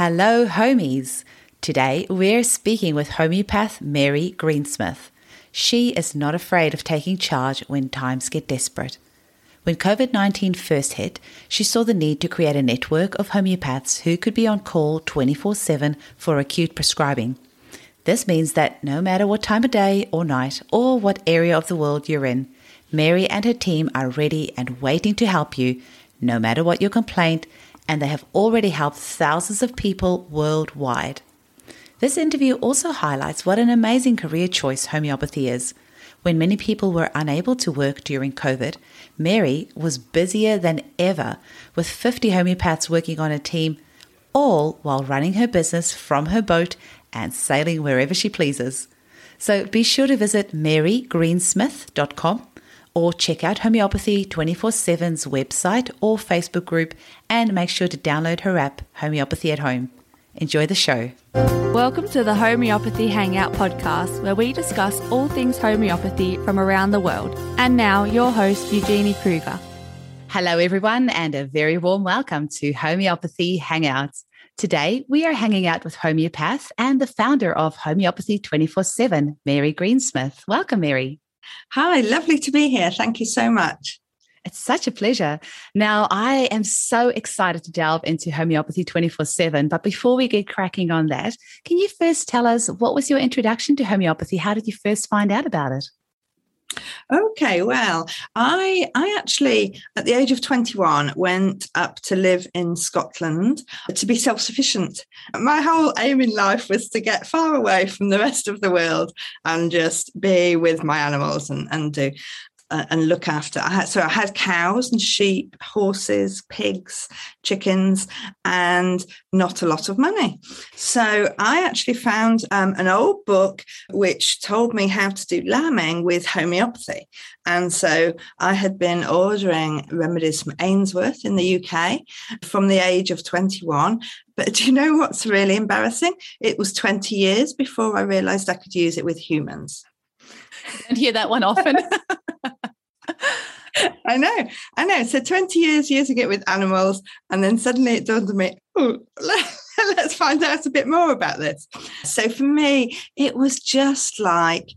Hello, homies. Today we're speaking with homeopath Mary Greensmith. She is not afraid of taking charge when times get desperate. When COVID-19 first hit, she saw the need to create a network of homeopaths who could be on call 24/7 for acute prescribing. This means that no matter what time of day or night or what area of the world you're in, Mary and her team are ready and waiting to help you, no matter what your complaint, and they have already helped thousands of people worldwide. This interview also highlights what an amazing career choice homeopathy is. When many people were unable to work during COVID, Mary was busier than ever with 50 homeopaths working on a team, all while running her business from her boat and sailing wherever she pleases. So be sure to visit marygreensmith.com or check out Homeopathy 24/7's website or Facebook group, and make sure to download her app, Homeopathy at Home. Enjoy the show. Welcome to the Homeopathy Hangout podcast, where we discuss all things homeopathy from around the world. And now your host, Eugenie Kruger. Hello, everyone, and a very warm welcome to Homeopathy Hangout. Today, we are hanging out with homeopath and the founder of Homeopathy 24-7, Mary Greensmith. Welcome, Mary. Hi, lovely to be here. Thank you so much. It's such a pleasure. Now, I am so excited to delve into Homeopathy 24-7, but before we get cracking on that, can you first tell us, what was your introduction to homeopathy? How did you first find out about it? Okay, well, I actually, at the age of 21, went up to live in Scotland to be self-sufficient. My whole aim in life was to get far away from the rest of the world and just be with my animals and do and look after. So I had cows and sheep, horses, pigs, chickens, and not a lot of money. So I actually found an old book which told me how to do lambing with homeopathy. And so I had been ordering remedies from Ainsworth in the UK from the age of 21. But do you know what's really embarrassing? It was 20 years before I realised I could use it with humans. I don't hear that one often. I know. So 20 years ago with animals, and then suddenly it dawned on me, oh, let's find out a bit more about this. So for me, it was just like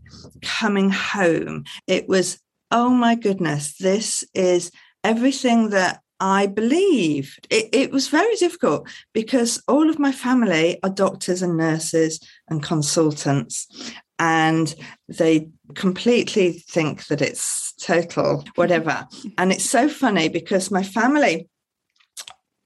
coming home. It was, oh my goodness, this is everything that I believe. It was very difficult because all of my family are doctors and nurses and consultants, and they completely think that it's total whatever. And it's so funny because my family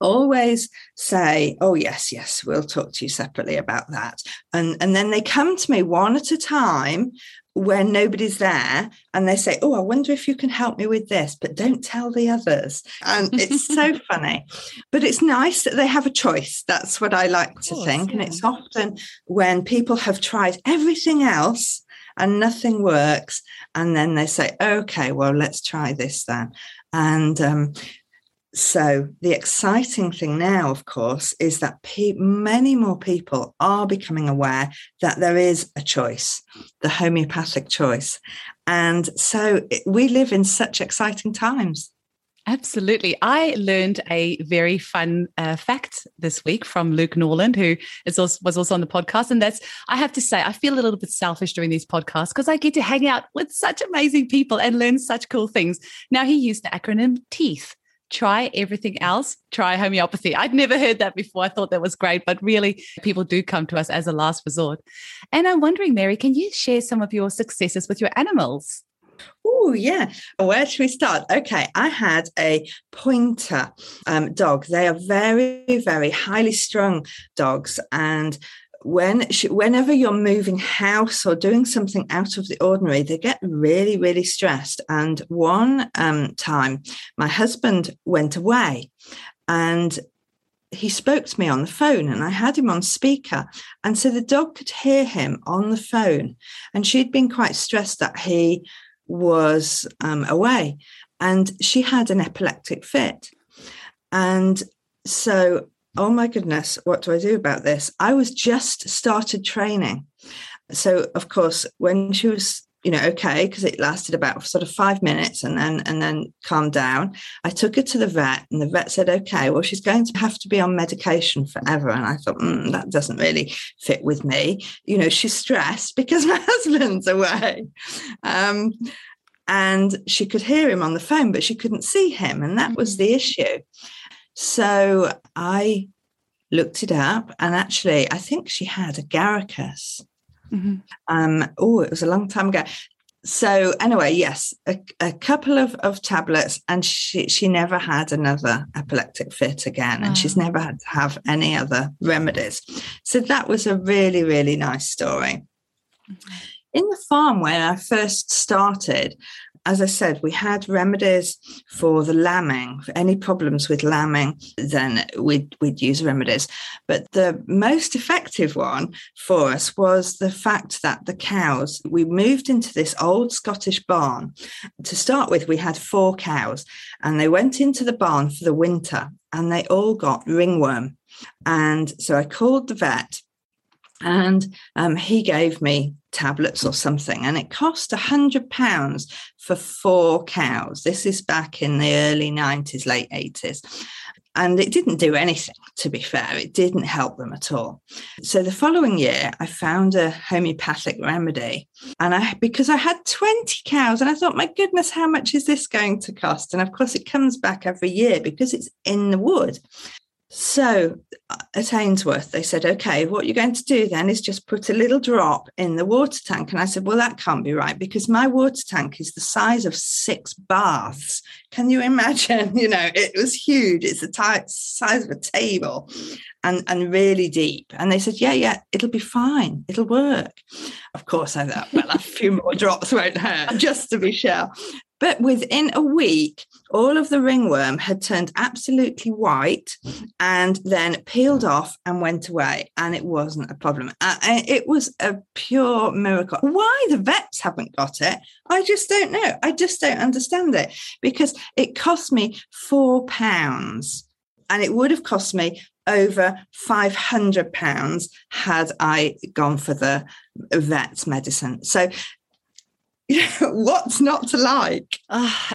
always say, oh, yes, we'll talk to you separately about that. And then they come to me one at a time when nobody's there, and they say, oh, I wonder if you can help me with this, but don't tell the others. And it's so funny. But it's nice that they have a choice. That's what I like to think. Yeah. And it's often when people have tried everything else and nothing works, and then they say, okay, well, let's try this then. And so the exciting thing now, of course, is that many more people are becoming aware that there is a choice, the homeopathic choice. And so we live in such exciting times. Absolutely. I learned a very fun fact this week from Luke Norland, who was also on the podcast. And that's, I have to say, I feel a little bit selfish doing these podcasts because I get to hang out with such amazing people and learn such cool things. Now, he used the acronym TEETH. Try everything else, try homeopathy. I'd never heard that before. I thought that was great, but really people do come to us as a last resort. And I'm wondering, Mary, can you share some of your successes with your animals? Oh, yeah. Where should we start? Okay, I had a pointer dog. They are very, very highly strung dogs, and whenever you're moving house or doing something out of the ordinary, they get really, really stressed. And one time my husband went away and he spoke to me on the phone, and I had him on speaker. And so the dog could hear him on the phone, and she'd been quite stressed that he was away, and she had an epileptic fit. And so, oh my goodness, what do I do about this? I was just started training. So, of course, when she was you know, okay, because it lasted about sort of 5 minutes and then calmed down. I took her to the vet, and the vet said, okay, well, she's going to have to be on medication forever. And I thought, that doesn't really fit with me. You know, she's stressed because my husband's away. And she could hear him on the phone, but she couldn't see him. And that was the issue. So I looked it up, and actually I think she had a Garicus. Mm-hmm. It was a long time ago. So anyway, yes, a couple of tablets, and she never had another epileptic fit again, and she's never had to have any other remedies. So that was a really, really nice story. Mm-hmm. In the farm, when I first started, as I said, we had remedies for the lambing. For any problems with lambing, then we'd use remedies. But the most effective one for us was the fact that the cows, we moved into this old Scottish barn. To start with, we had 4 cows, and they went into the barn for the winter, and they all got ringworm. And so I called the vet, and he gave me tablets or something, and it cost £100 for 4 cows. This is back in the early 90s, late 80s. And it didn't do anything, to be fair. It didn't help them at all. So the following year, I found a homeopathic remedy. And because I had 20 cows, and I thought, my goodness, how much is this going to cost? And of course, it comes back every year because it's in the wood. So at Ainsworth, they said, OK, what you're going to do then is just put a little drop in the water tank. And I said, well, that can't be right, because my water tank is the size of 6 baths. Can you imagine? You know, it was huge. It's the size of a table and really deep. And they said, yeah, it'll be fine. It'll work. Of course, I thought, well, a few more drops won't hurt, just to be sure. But within a week, all of the ringworm had turned absolutely white and then peeled off and went away. And it wasn't a problem. It was a pure miracle. Why the vets haven't got it, I just don't know. I just don't understand it, because it cost me £4, and it would have cost me over £500 had I gone for the vet's medicine. So what's not to like?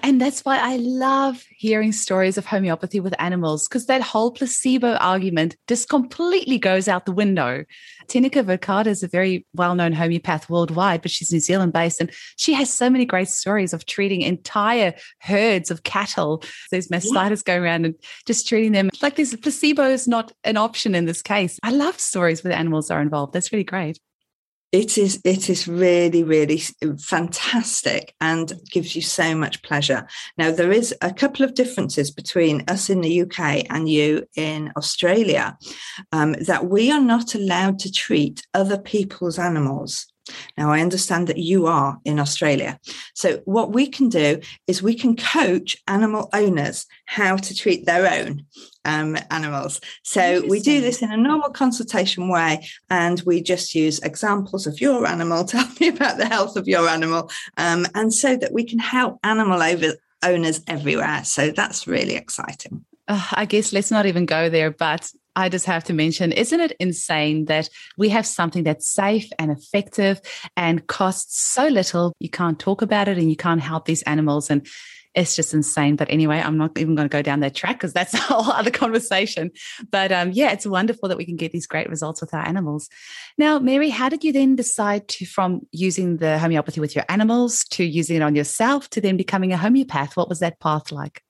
And that's why I love hearing stories of homeopathy with animals, because that whole placebo argument just completely goes out the window. Tynika Vercada is a very well-known homeopath worldwide, but she's New Zealand-based, and she has so many great stories of treating entire herds of cattle, those mastitis going around, and just treating them like this. Placebo is not an option in this case. I love stories where animals are involved. That's really great. It is really, really fantastic and gives you so much pleasure. Now, there is a couple of differences between us in the UK and you in Australia, that we are not allowed to treat other people's animals. Now, I understand that you are in Australia. So what we can do is we can coach animal owners how to treat their own animals. So we do this in a normal consultation way, and we just use examples of your animal. Tell me about the health of your animal. And so that we can help animal owners everywhere. So that's really exciting. I guess let's not even go there, but I just have to mention, isn't it insane that we have something that's safe and effective and costs so little? You can't talk about it and you can't help these animals, and it's just insane. But anyway, I'm not even going to go down that track because that's a whole other conversation. But it's wonderful that we can get these great results with our animals. Now, Mary, how did you then decide from using the homeopathy with your animals to using it on yourself to then becoming a homeopath? What was that path like?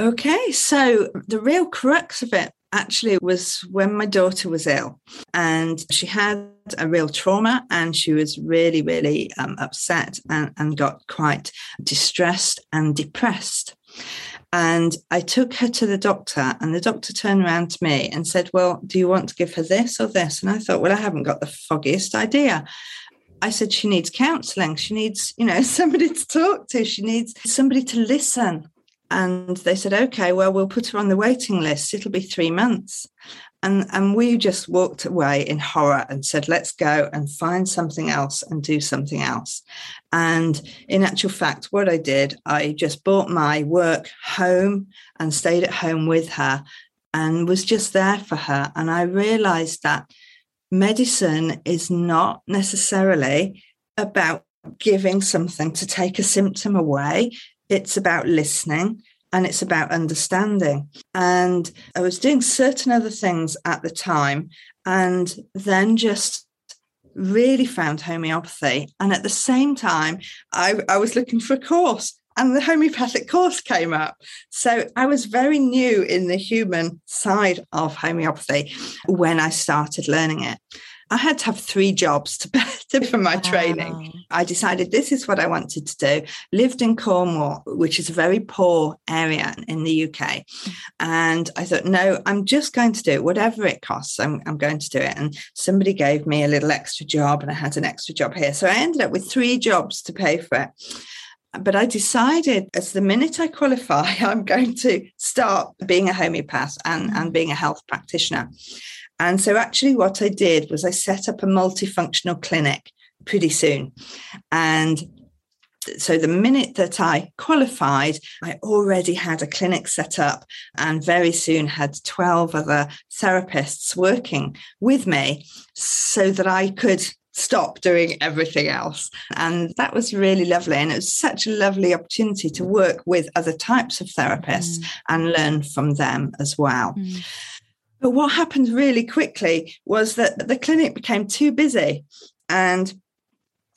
Okay, so the real crux of it actually was when my daughter was ill, and she had a real trauma, and she was really, really upset and got quite distressed and depressed. And I took her to the doctor, and the doctor turned around to me and said, well, do you want to give her this or this? And I thought, well, I haven't got the foggiest idea. I said, she needs counselling. She needs, somebody to talk to. She needs somebody to listen. And they said, okay, well, we'll put her on the waiting list. It'll be 3 months. And we just walked away in horror and said, let's go and find something else and do something else. And in actual fact, what I did, I just brought my work home and stayed at home with her and was just there for her. And I realized that medicine is not necessarily about giving something to take a symptom away. It's about listening and it's about understanding. And I was doing certain other things at the time and then just really found homeopathy. And at the same time, I was looking for a course and the homeopathic course came up. So I was very new in the human side of homeopathy when I started learning it. I had to have 3 jobs for my training. I decided this is what I wanted to do. Lived in Cornwall, which is a very poor area in the UK. And I thought, no, I'm just going to do it. Whatever it costs, I'm going to do it. And somebody gave me a little extra job and I had an extra job here. So I ended up with 3 jobs to pay for it. But I decided as the minute I qualify, I'm going to start being a homeopath and being a health practitioner. And so actually what I did was I set up a multifunctional clinic pretty soon. And so the minute that I qualified, I already had a clinic set up and very soon had 12 other therapists working with me so that I could stop doing everything else. And that was really lovely. And it was such a lovely opportunity to work with other types of therapists and learn from them as well. But what happened really quickly was that the clinic became too busy and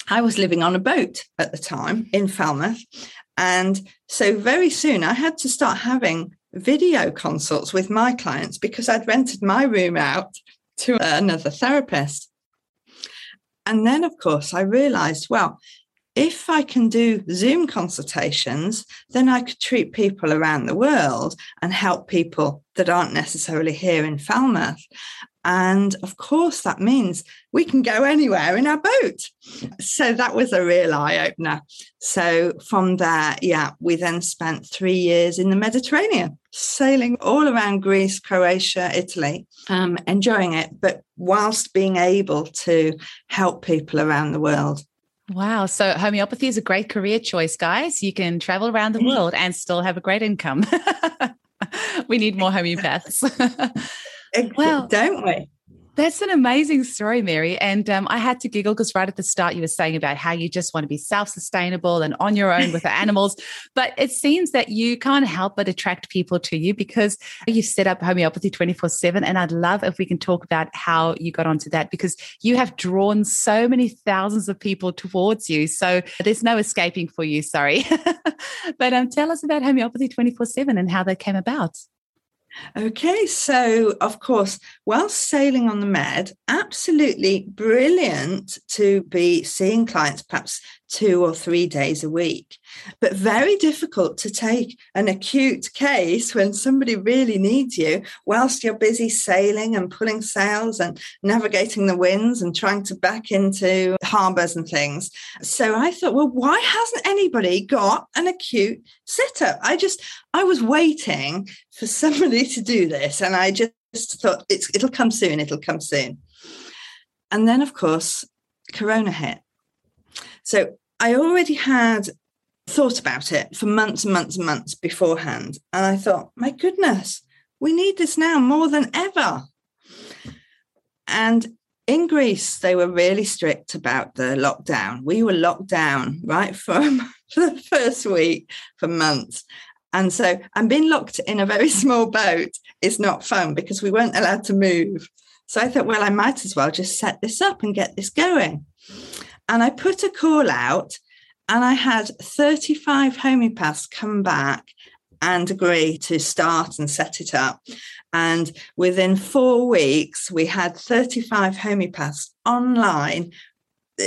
I was living on a boat at the time in Falmouth. And so very soon I had to start having video consults with my clients because I'd rented my room out to another therapist. And then, of course, I realized, well, if I can do Zoom consultations, then I could treat people around the world and help people that aren't necessarily here in Falmouth. And of course, that means we can go anywhere in our boat. So that was a real eye-opener. So from there, we then spent 3 years in the Mediterranean, sailing all around Greece, Croatia, Italy, enjoying it, but whilst being able to help people around the world. Wow. So homeopathy is a great career choice, guys. You can travel around the world and still have a great income. We need more homeopaths. Well, don't we? That's an amazing story, Mary. And I had to giggle because right at the start, you were saying about how you just want to be self-sustainable and on your own with the animals. But it seems that you can't help but attract people to you because you've set up Homeopathy 24/7. And I'd love if we can talk about how you got onto that because you have drawn so many thousands of people towards you. So there's no escaping for you, sorry. But tell us about Homeopathy 24/7 and how that came about. Okay, so of course, whilst sailing on the Med, absolutely brilliant to be seeing clients perhaps 2 or 3 days a week, but very difficult to take an acute case when somebody really needs you whilst you're busy sailing and pulling sails and navigating the winds and trying to back into harbours and things. So I thought, well, why hasn't anybody got an acute setup? I was waiting for somebody to do this and I just thought it'll come soon. And then, of course, Corona hit. So I already had thought about it for months and months and months beforehand. And I thought, my goodness, we need this now more than ever. And in Greece, they were really strict about the lockdown. We were locked down right for the first week, for months. And so being locked in a very small boat is not fun because we weren't allowed to move. So I thought, well, I might as well just set this up and get this going. And I put a call out and I had 35 homeopaths come back and agree to start and set it up. And within 4 weeks, we had 35 homeopaths online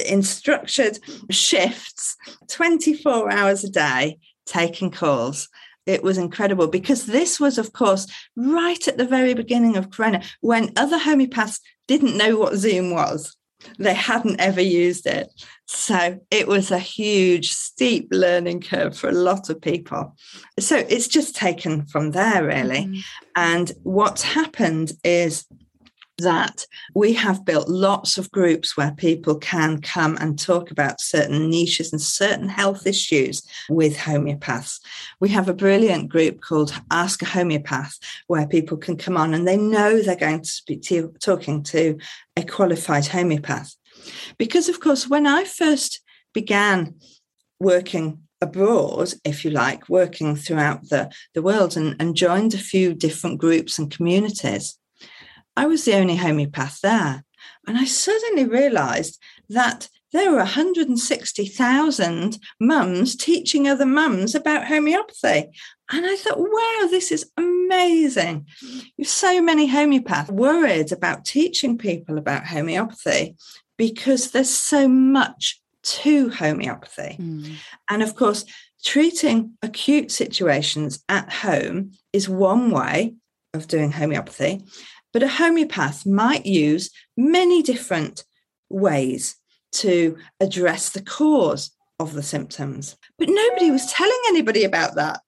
in structured shifts, 24 hours a day, taking calls. It was incredible because this was, of course, right at the very beginning of Corona when other homeopaths didn't know what Zoom was. They hadn't ever used it. So it was a huge, steep learning curve for a lot of people. So it's just taken from there, really. And what's happened is that we have built lots of groups where people can come and talk about certain niches and certain health issues with homeopaths. We have a brilliant group called Ask a Homeopath, where people can come on and they know they're going to be talking to a qualified homeopath. Because, of course, when I first began working abroad, if you like, working throughout the world and joined a few different groups and communities. I was the only homeopath there. And I suddenly realised that there were 160,000 mums teaching other mums about homeopathy. And I thought, wow, this is amazing. You've so many homeopaths worried about teaching people about homeopathy because there's so much to homeopathy. Mm. And of course, treating acute situations at home is one way of doing homeopathy. But a homeopath might use many different ways to address the cause of the symptoms. But nobody was telling anybody about that.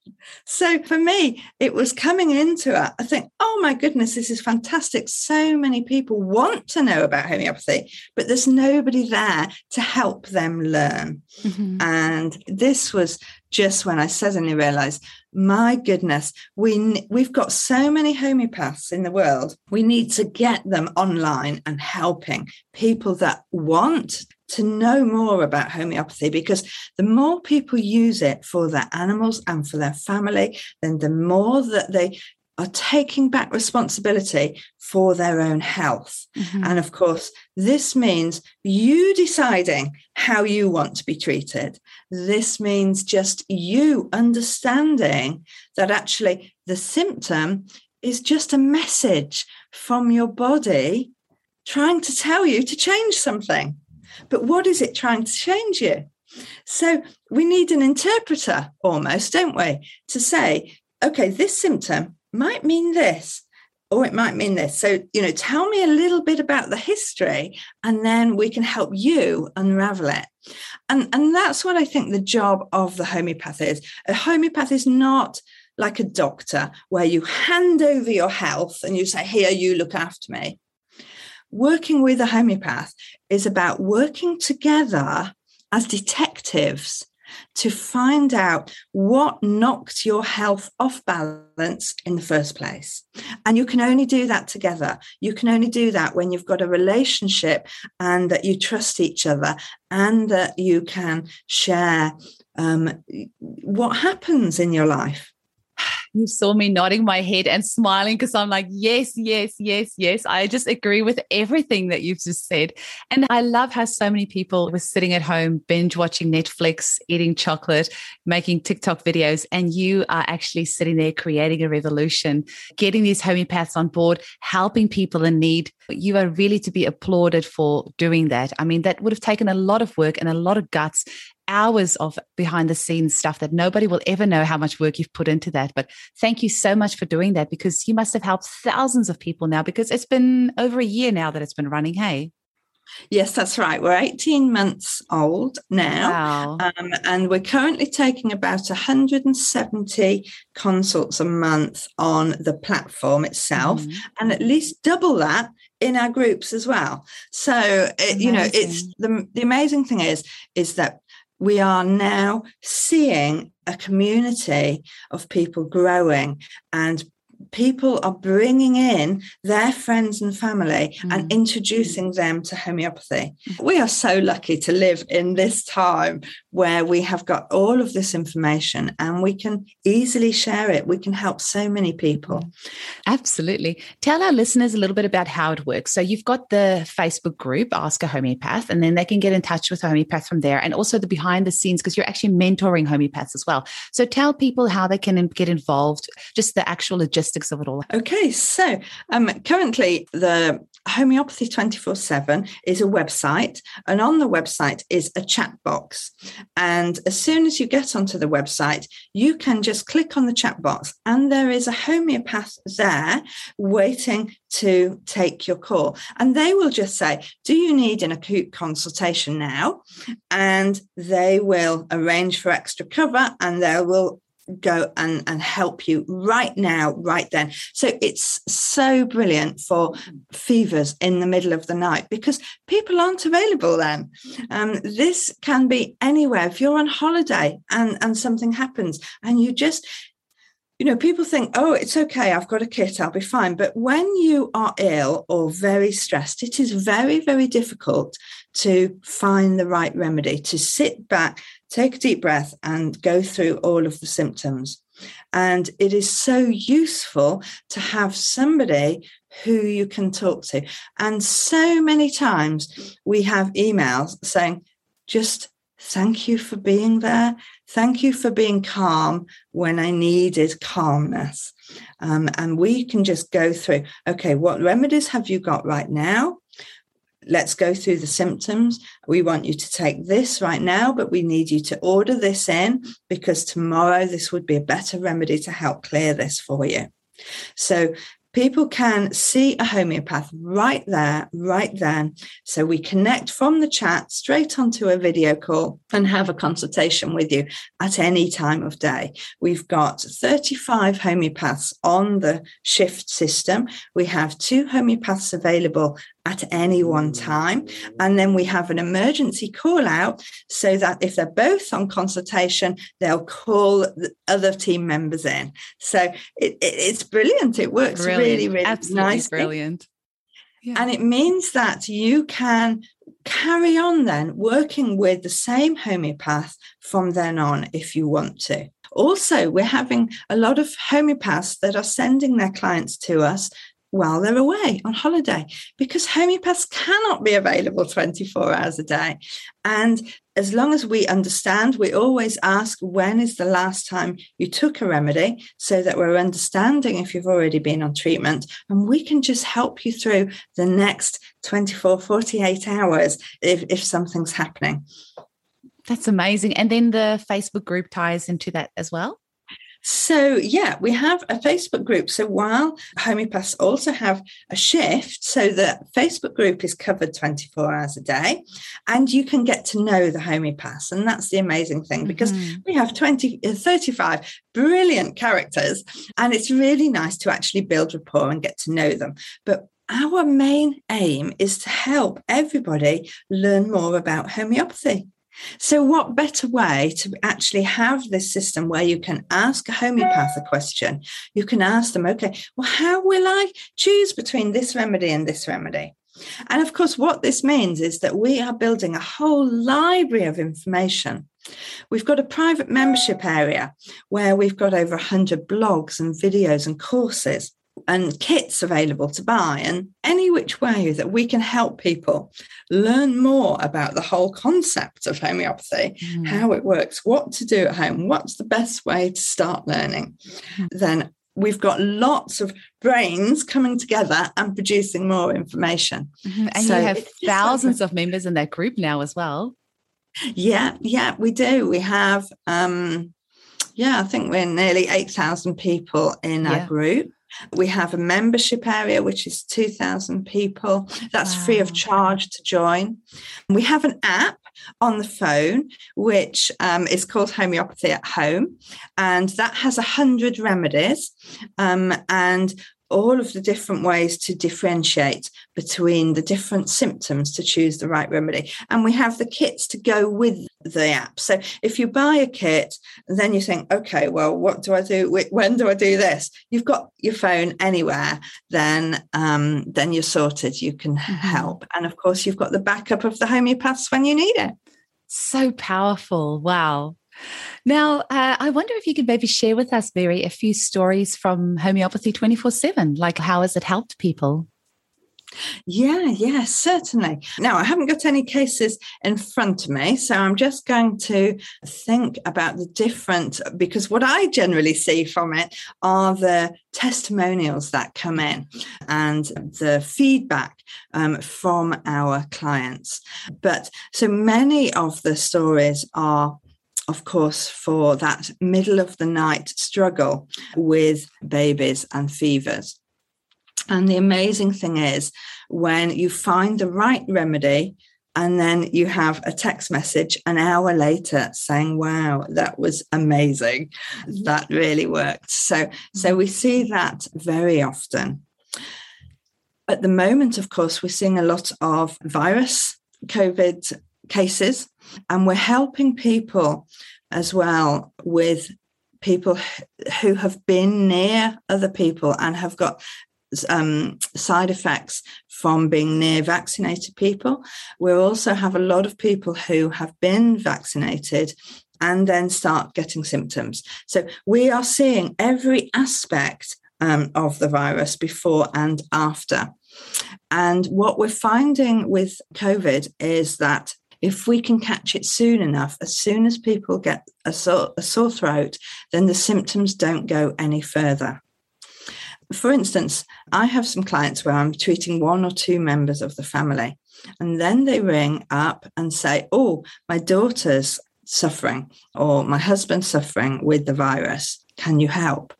So for me, it was coming into it. I think, oh my goodness, this is fantastic. So many people want to know about homeopathy, but there's nobody there to help them learn. Mm-hmm. And this was just when I suddenly realised, my goodness, we've got so many homeopaths in the world. We need to get them online and helping people that want to know more about homeopathy, because the more people use it for their animals and for their family, then the more that they are taking back responsibility for their own health. Mm-hmm. And of course, this means you deciding how you want to be treated. This means just you understanding that actually the symptom is just a message from your body trying to tell you to change something. But what is it trying to change you? So we need an interpreter almost, don't we, to say, okay, this symptom might mean this, or it might mean this. So, tell me a little bit about the history, and then we can help you unravel it. And that's what I think the job of the homeopath is. A homeopath is not like a doctor where you hand over your health and you say, here, you look after me. Working with a homeopath is about working together as detectives to find out what knocked your health off balance in the first place. And you can only do that together. You can only do that when you've got a relationship and that you trust each other and that you can share what happens in your life. You saw me nodding my head and smiling because I'm like, yes, yes, yes, yes. I just agree with everything that you've just said. And I love how so many people were sitting at home, binge watching Netflix, eating chocolate, making TikTok videos, and you are actually sitting there creating a revolution, getting these homeopaths on board, helping people in need. You are really to be applauded for doing that. I mean, that would have taken a lot of work and a lot of guts, hours of behind the scenes stuff that nobody will ever know how much work you've put into that. But thank you so much for doing that, because you must have helped thousands of people now, because it's been over a year now that it's been running, hey? Yes, that's right. We're 18 months old now. Wow. And we're currently taking about 170 consults a month on the platform itself, mm-hmm. and at least double that in our groups as well. So, it's the amazing thing is that we are now seeing a community of people growing, and people are bringing in their friends and family mm. and introducing them to homeopathy. We are so lucky to live in this time where we have got all of this information and we can easily share it. We can help so many people. Absolutely. Tell our listeners a little bit about how it works. So you've got the Facebook group, Ask a Homeopath, and then they can get in touch with a homeopath from there, and also the behind the scenes, because you're actually mentoring homeopaths as well. So tell people how they can get involved, just the actual logistics of it all. Okay, so currently the Homeopathy 24-7 is a website, and on the website is a chat box. And as soon as you get onto the website, you can just click on the chat box and there is a homeopath there waiting to take your call. And they will just say, do you need an acute consultation now? And they will arrange for extra cover, and they will go and help you right now, right then. So it's so brilliant for fevers in the middle of the night, because people aren't available then. This can be anywhere. If you're on holiday and something happens and you just you know, people think, oh, it's okay, I've got a kit, I'll be fine. But when you are ill or very stressed, it is very, very difficult to find the right remedy, to sit back, take a deep breath and go through all of the symptoms. And it is so useful to have somebody who you can talk to. And so many times we have emails saying, just thank you for being there. Thank you for being calm when I needed calmness. And we can just go through, okay, what remedies have you got right now? Let's go through the symptoms. We want you to take this right now, but we need you to order this in because tomorrow this would be a better remedy to help clear this for you. So people can see a homeopath right there, right then. So we connect from the chat straight onto a video call and have a consultation with you at any time of day. We've got 35 homeopaths on the shift system. We have 2 homeopaths available at any one time. And then we have an emergency call out so that if they're both on consultation, they'll call the other team members in. So it's brilliant. It works really, really absolutely nicely. Brilliant. Yeah. And it means that you can carry on then working with the same homeopath from then on if you want to. Also, we're having a lot of homeopaths that are sending their clients to us while they're away on holiday, because homeopaths cannot be available 24 hours a day. And as long as we understand, we always ask, when is the last time you took a remedy, so that we're understanding if you've already been on treatment, and we can just help you through the next 24, 48 hours if something's happening. That's amazing. And then the Facebook group ties into that as well. So, yeah, we have a Facebook group. So while homeopaths also have a shift, so the Facebook group is covered 24 hours a day, and you can get to know the homeopaths. And that's the amazing thing, because we have 35 brilliant characters, and it's really nice to actually build rapport and get to know them. But our main aim is to help everybody learn more about homeopathy. So what better way to actually have this system where you can ask a homeopath a question? You can ask them, okay, well, how will I choose between this remedy and this remedy? And of course, what this means is that we are building a whole library of information. We've got a private membership area where we've got over 100 blogs and videos and courses and kits available to buy, and any which way that we can help people learn more about the whole concept of homeopathy, how it works, what to do at home, what's the best way to start learning. Then we've got lots of brains coming together and producing more information. And so you have thousands of members in that group now as well. Yeah, we do. We have, I think we're nearly 8,000 people in our group. We have a membership area, which is 2,000 people. That's free of charge to join. We have an app on the phone, which is called Homeopathy at Home. And that has 100 remedies and all of the different ways to differentiate between the different symptoms to choose the right remedy. And we have the kits to go with the app. So if you buy a kit, then you think, okay, well, what do I do? When do I do this? You've got your phone anywhere, then you're sorted. You can help. And of course, you've got the backup of the homeopaths when you need it. So powerful. Wow. Now, I wonder if you could maybe share with us, Mary, a few stories from Homeopathy 24-7, like how has it helped people? Yeah, certainly. Now, I haven't got any cases in front of me, so I'm just going to think about the different, because what I generally see from it are the testimonials that come in and the feedback from our clients. But so many of the stories are, of course, for that middle of the night struggle with babies and fevers. And the amazing thing is when you find the right remedy and then you have a text message an hour later saying, wow, that was amazing. That really worked. So we see that very often. At the moment, of course, we're seeing a lot of COVID cases, and we're helping people as well with people who have been near other people and have got side effects from being near vaccinated people. We also have a lot of people who have been vaccinated and then start getting symptoms. So we are seeing every aspect of the virus before and after. And what we're finding with COVID is that if we can catch it soon enough, as soon as people get a sore throat, then the symptoms don't go any further. For instance, I have some clients where I'm treating one or two members of the family, and then they ring up and say, oh, my daughter's suffering or my husband's suffering with the virus. Can you help?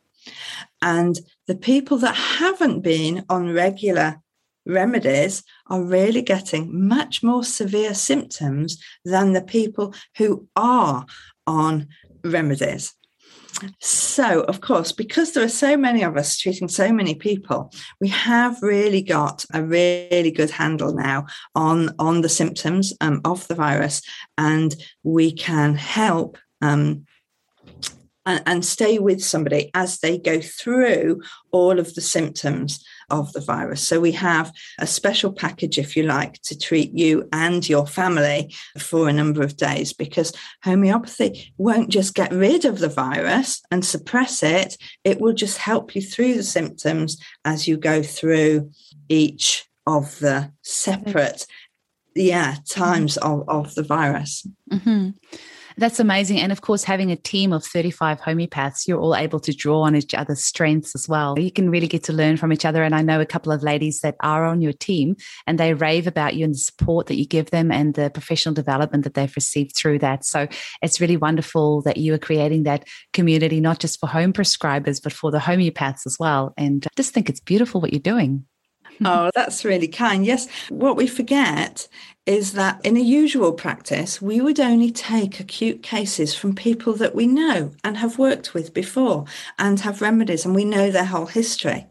And the people that haven't been on regular remedies are really getting much more severe symptoms than the people who are on remedies. So, of course, because there are so many of us treating so many people, we have really got a really good handle now on the symptoms of the virus, and we can help and stay with somebody as they go through all of the symptoms of the virus. So we have a special package, if you like, to treat you and your family for a number of days, because homeopathy won't just get rid of the virus and suppress it. It will just help you through the symptoms as you go through each of the separate times of the virus. Mm-hmm. That's amazing. And, of course, having a team of 35 homeopaths, you're all able to draw on each other's strengths as well. You can really get to learn from each other. And I know a couple of ladies that are on your team, and they rave about you and the support that you give them and the professional development that they've received through that. So it's really wonderful that you are creating that community, not just for home prescribers, but for the homeopaths as well. And I just think it's beautiful what you're doing. Oh, that's really kind. Yes. What we forget is that in a usual practice, we would only take acute cases from people that we know and have worked with before and have remedies, and we know their whole history.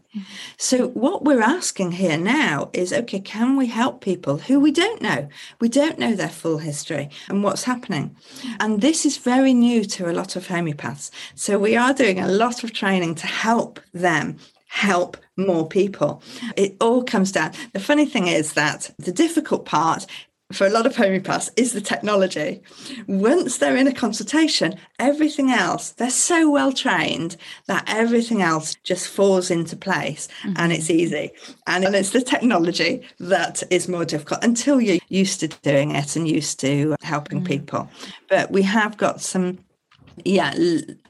So what we're asking here now is, okay, can we help people who we don't know? We don't know their full history and what's happening. And this is very new to a lot of homeopaths. So we are doing a lot of training to help them help more people. It all comes down. The funny thing is that the difficult part for a lot of homeopaths is the technology. Once they're in a consultation, everything else, they're so well trained that everything else just falls into place and it's easy. And it's the technology that is more difficult until you're used to doing it and used to helping people. But we have got some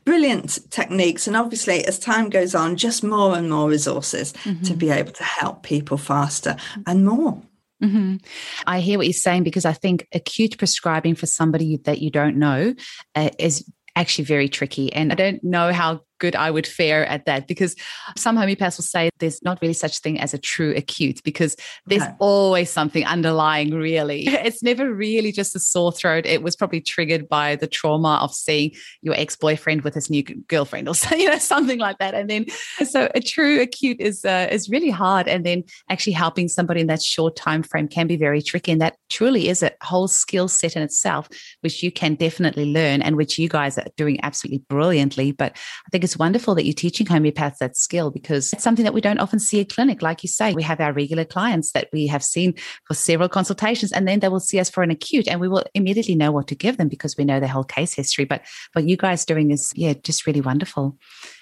brilliant techniques. And obviously, as time goes on, just more and more resources to be able to help people faster and more. Mm-hmm. I hear what you're saying, because I think acute prescribing for somebody that you don't know is actually very tricky. And I don't know how good I would fare at that, because some homeopaths will say there's not really such thing as a true acute, because there's always something underlying, really. It's never really just a sore throat. It was probably triggered by the trauma of seeing your ex-boyfriend with his new girlfriend or so, something like that. And then so a true acute is really hard. And then actually helping somebody in that short time frame can be very tricky. And that truly is a whole skill set in itself, which you can definitely learn and which you guys are doing absolutely brilliantly. But I think it's wonderful that you're teaching homeopaths that skill, because it's something that we don't often see at clinic. Like you say, we have our regular clients that we have seen for several consultations, and then they will see us for an acute, and we will immediately know what to give them because we know their whole case history. But what you guys doing is, just really wonderful.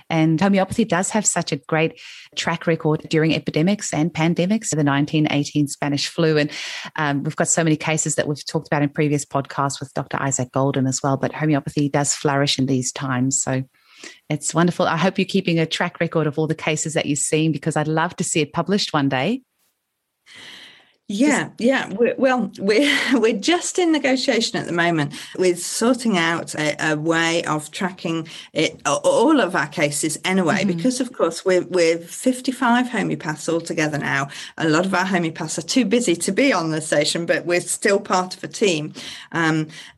And homeopathy does have such a great track record during epidemics and pandemics, the 1918 Spanish flu. And we've got so many cases that we've talked about in previous podcasts with Dr. Isaac Golden as well. But homeopathy does flourish in these times. So it's wonderful. I hope you're keeping a track record of all the cases that you've seen, because I'd love to see it published one day. Yeah. We're just in negotiation at the moment with sorting out a way of tracking it, all of our cases anyway, because, of course, we're 55 homeopaths altogether now. A lot of our homeopaths are too busy to be on the station, but we're still part of a team.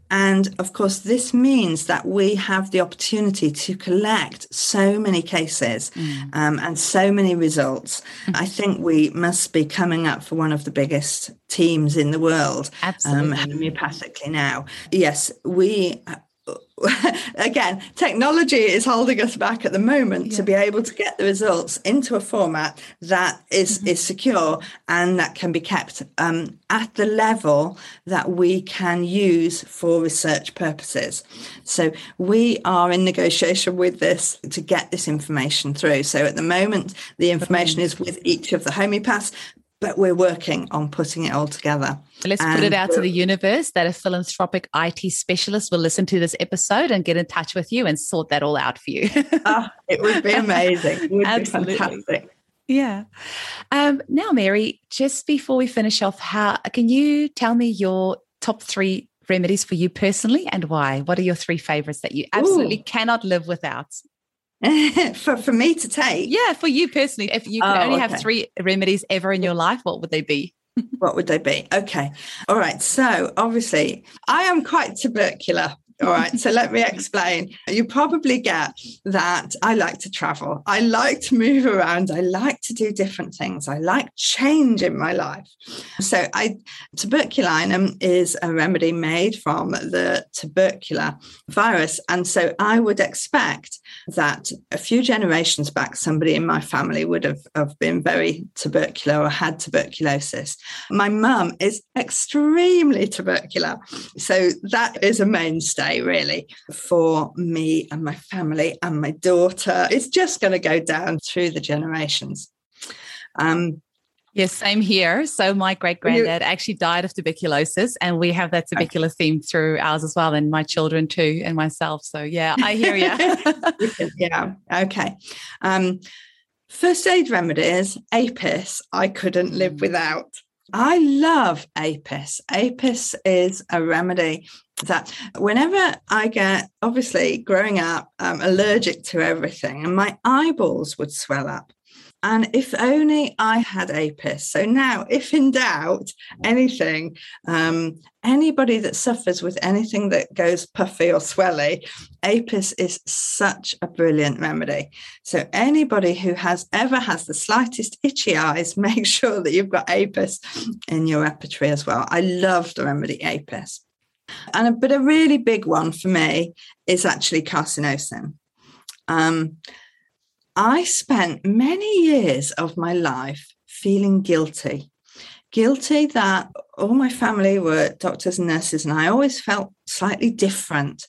And, of course, this means that we have the opportunity to collect so many cases and so many results. I think we must be coming up for one of the biggest teams in the world homeopathically now. Yes, we again, technology is holding us back at the moment to be able to get the results into a format that is secure and that can be kept at the level that we can use for research purposes. So we are in negotiation with this to get this information through. So at the moment, the information is with each of the homeopaths, but we're working on putting it all together. Let's put it out to the universe that a philanthropic IT specialist will listen to this episode and get in touch with you and sort that all out for you. It would be amazing. It would absolutely be fantastic. Yeah. Now, Mary, just before we finish off, how can you tell me your top three remedies for you personally and why? What are your three favorites that you absolutely cannot live without? for me to take? Yeah, for you personally. If you could only have three remedies ever in your life, what would they be? What would they be? Okay. All right. So obviously I am quite tubercular. All right. So let me explain. You probably get that I like to travel. I like to move around. I like to do different things. I like change in my life. So tuberculinum is a remedy made from the tubercular virus. And so I would expect that a few generations back, somebody in my family would have been very tubercular or had tuberculosis. My mum is extremely tubercular. So that is a mainstay, really, for me and my family and my daughter. It's just going to go down through the generations. Yes, same here. So my great-granddad actually died of tuberculosis, and we have that tubercular theme through ours as well, and my children too, and myself. So, yeah, I hear you. Yeah, okay. First aid remedies, apis, I couldn't live without. I love apis. Apis is a remedy that whenever I get, obviously growing up, I'm allergic to everything and my eyeballs would swell up. And if only I had apis. So now, if in doubt, anything, anybody that suffers with anything that goes puffy or swelly, apis is such a brilliant remedy. So anybody who has the slightest itchy eyes, make sure that you've got apis in your repertory as well. I love the remedy apis. But a really big one for me is actually carcinosin. I spent many years of my life feeling guilty that all my family were doctors and nurses, and I always felt slightly different.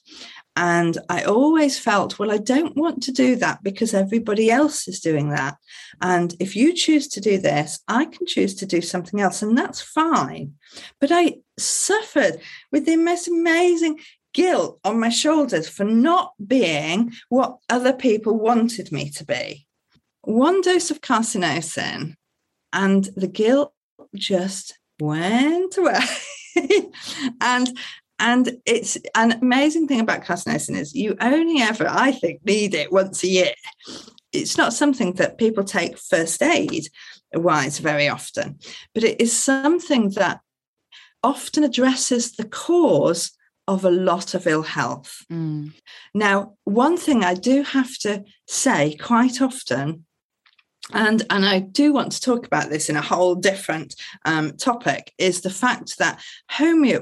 And I always felt, well, I don't want to do that because everybody else is doing that. And if you choose to do this, I can choose to do something else, and that's fine. But I suffered with the most amazing guilt on my shoulders for not being what other people wanted me to be. One dose of carcinosin, and the guilt just went away. And it's an amazing thing about carcinosin is you only ever, I think, need it once a year. It's not something that people take first aid wise very often, but it is something that often addresses the cause of a lot of ill health. Mm. Now, one thing I do have to say quite often, and I do want to talk about this in a whole different topic, is the fact that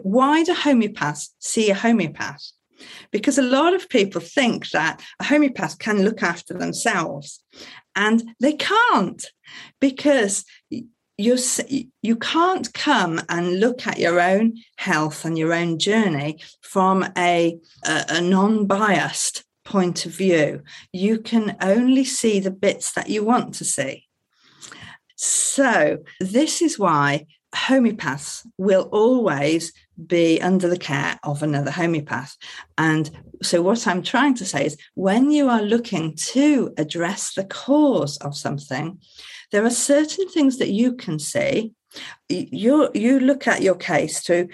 why do homeopaths see a homeopath? Because a lot of people think that a homeopath can look after themselves, and they can't, because you can't come and look at your own health and your own journey from a non-biased point of view. You can only see the bits that you want to see. So this is why homeopaths will always be under the care of another homeopath. And so what I'm trying to say is, when you are looking to address the cause of something, there are certain things that you can see. You look at your case through,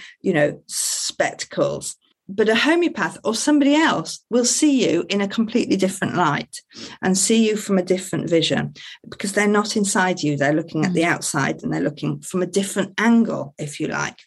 spectacles, but a homeopath or somebody else will see you in a completely different light and see you from a different vision, because they're not inside you. They're looking at the outside, and they're looking from a different angle, if you like.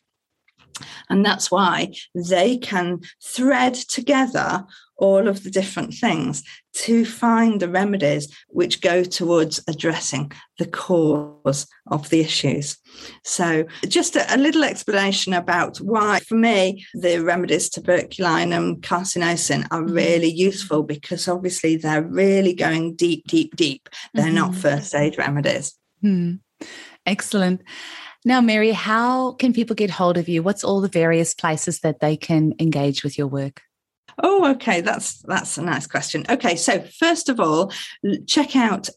And that's why they can thread together all of the different things to find the remedies which go towards addressing the cause of the issues. So just a little explanation about why, for me, the remedies tuberculinum, carcinosin are really useful, because obviously they're really going deep, deep, deep. They're not first aid remedies. Mm. Excellent. Now, Mary, how can people get hold of you? What's all the various places that they can engage with your work? Oh, okay. That's a nice question. Okay. So first of all, check out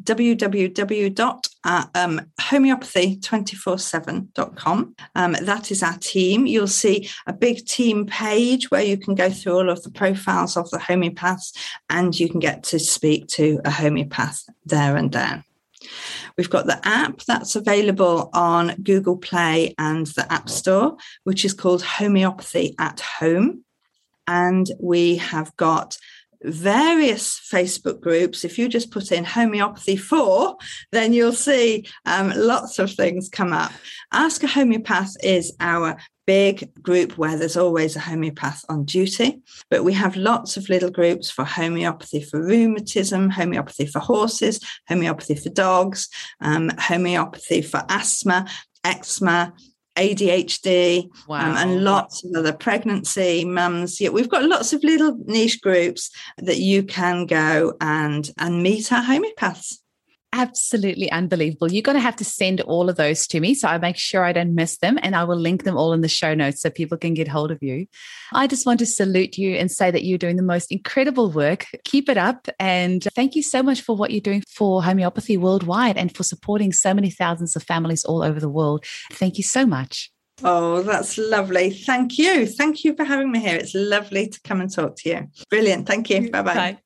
www.homeopathy247.com. That is our team. You'll see a big team page where you can go through all of the profiles of the homeopaths, and you can get to speak to a homeopath there and then. We've got the app that's available on Google Play and the App Store, which is called Homeopathy at Home. And we have got various Facebook groups. If you just put in Homeopathy 4, then you'll see lots of things come up. Ask a Homeopath is our big group where there's always a homeopath on duty, but we have lots of little groups for homeopathy for rheumatism, homeopathy for horses, homeopathy for dogs, homeopathy for asthma, eczema, ADHD, and lots of other pregnancy, mums. Yeah, we've got lots of little niche groups that you can go and meet our homeopaths. Absolutely unbelievable. You're going to have to send all of those to me so I make sure I don't miss them, and I will link them all in the show notes so people can get hold of you. I just want to salute you and say that you're doing the most incredible work. Keep it up, and thank you so much for what you're doing for homeopathy worldwide and for supporting so many thousands of families all over the world. Thank you so much. Oh, that's lovely. Thank you. Thank you for having me here. It's lovely to come and talk to you. Brilliant. Thank you. Bye-bye. Bye.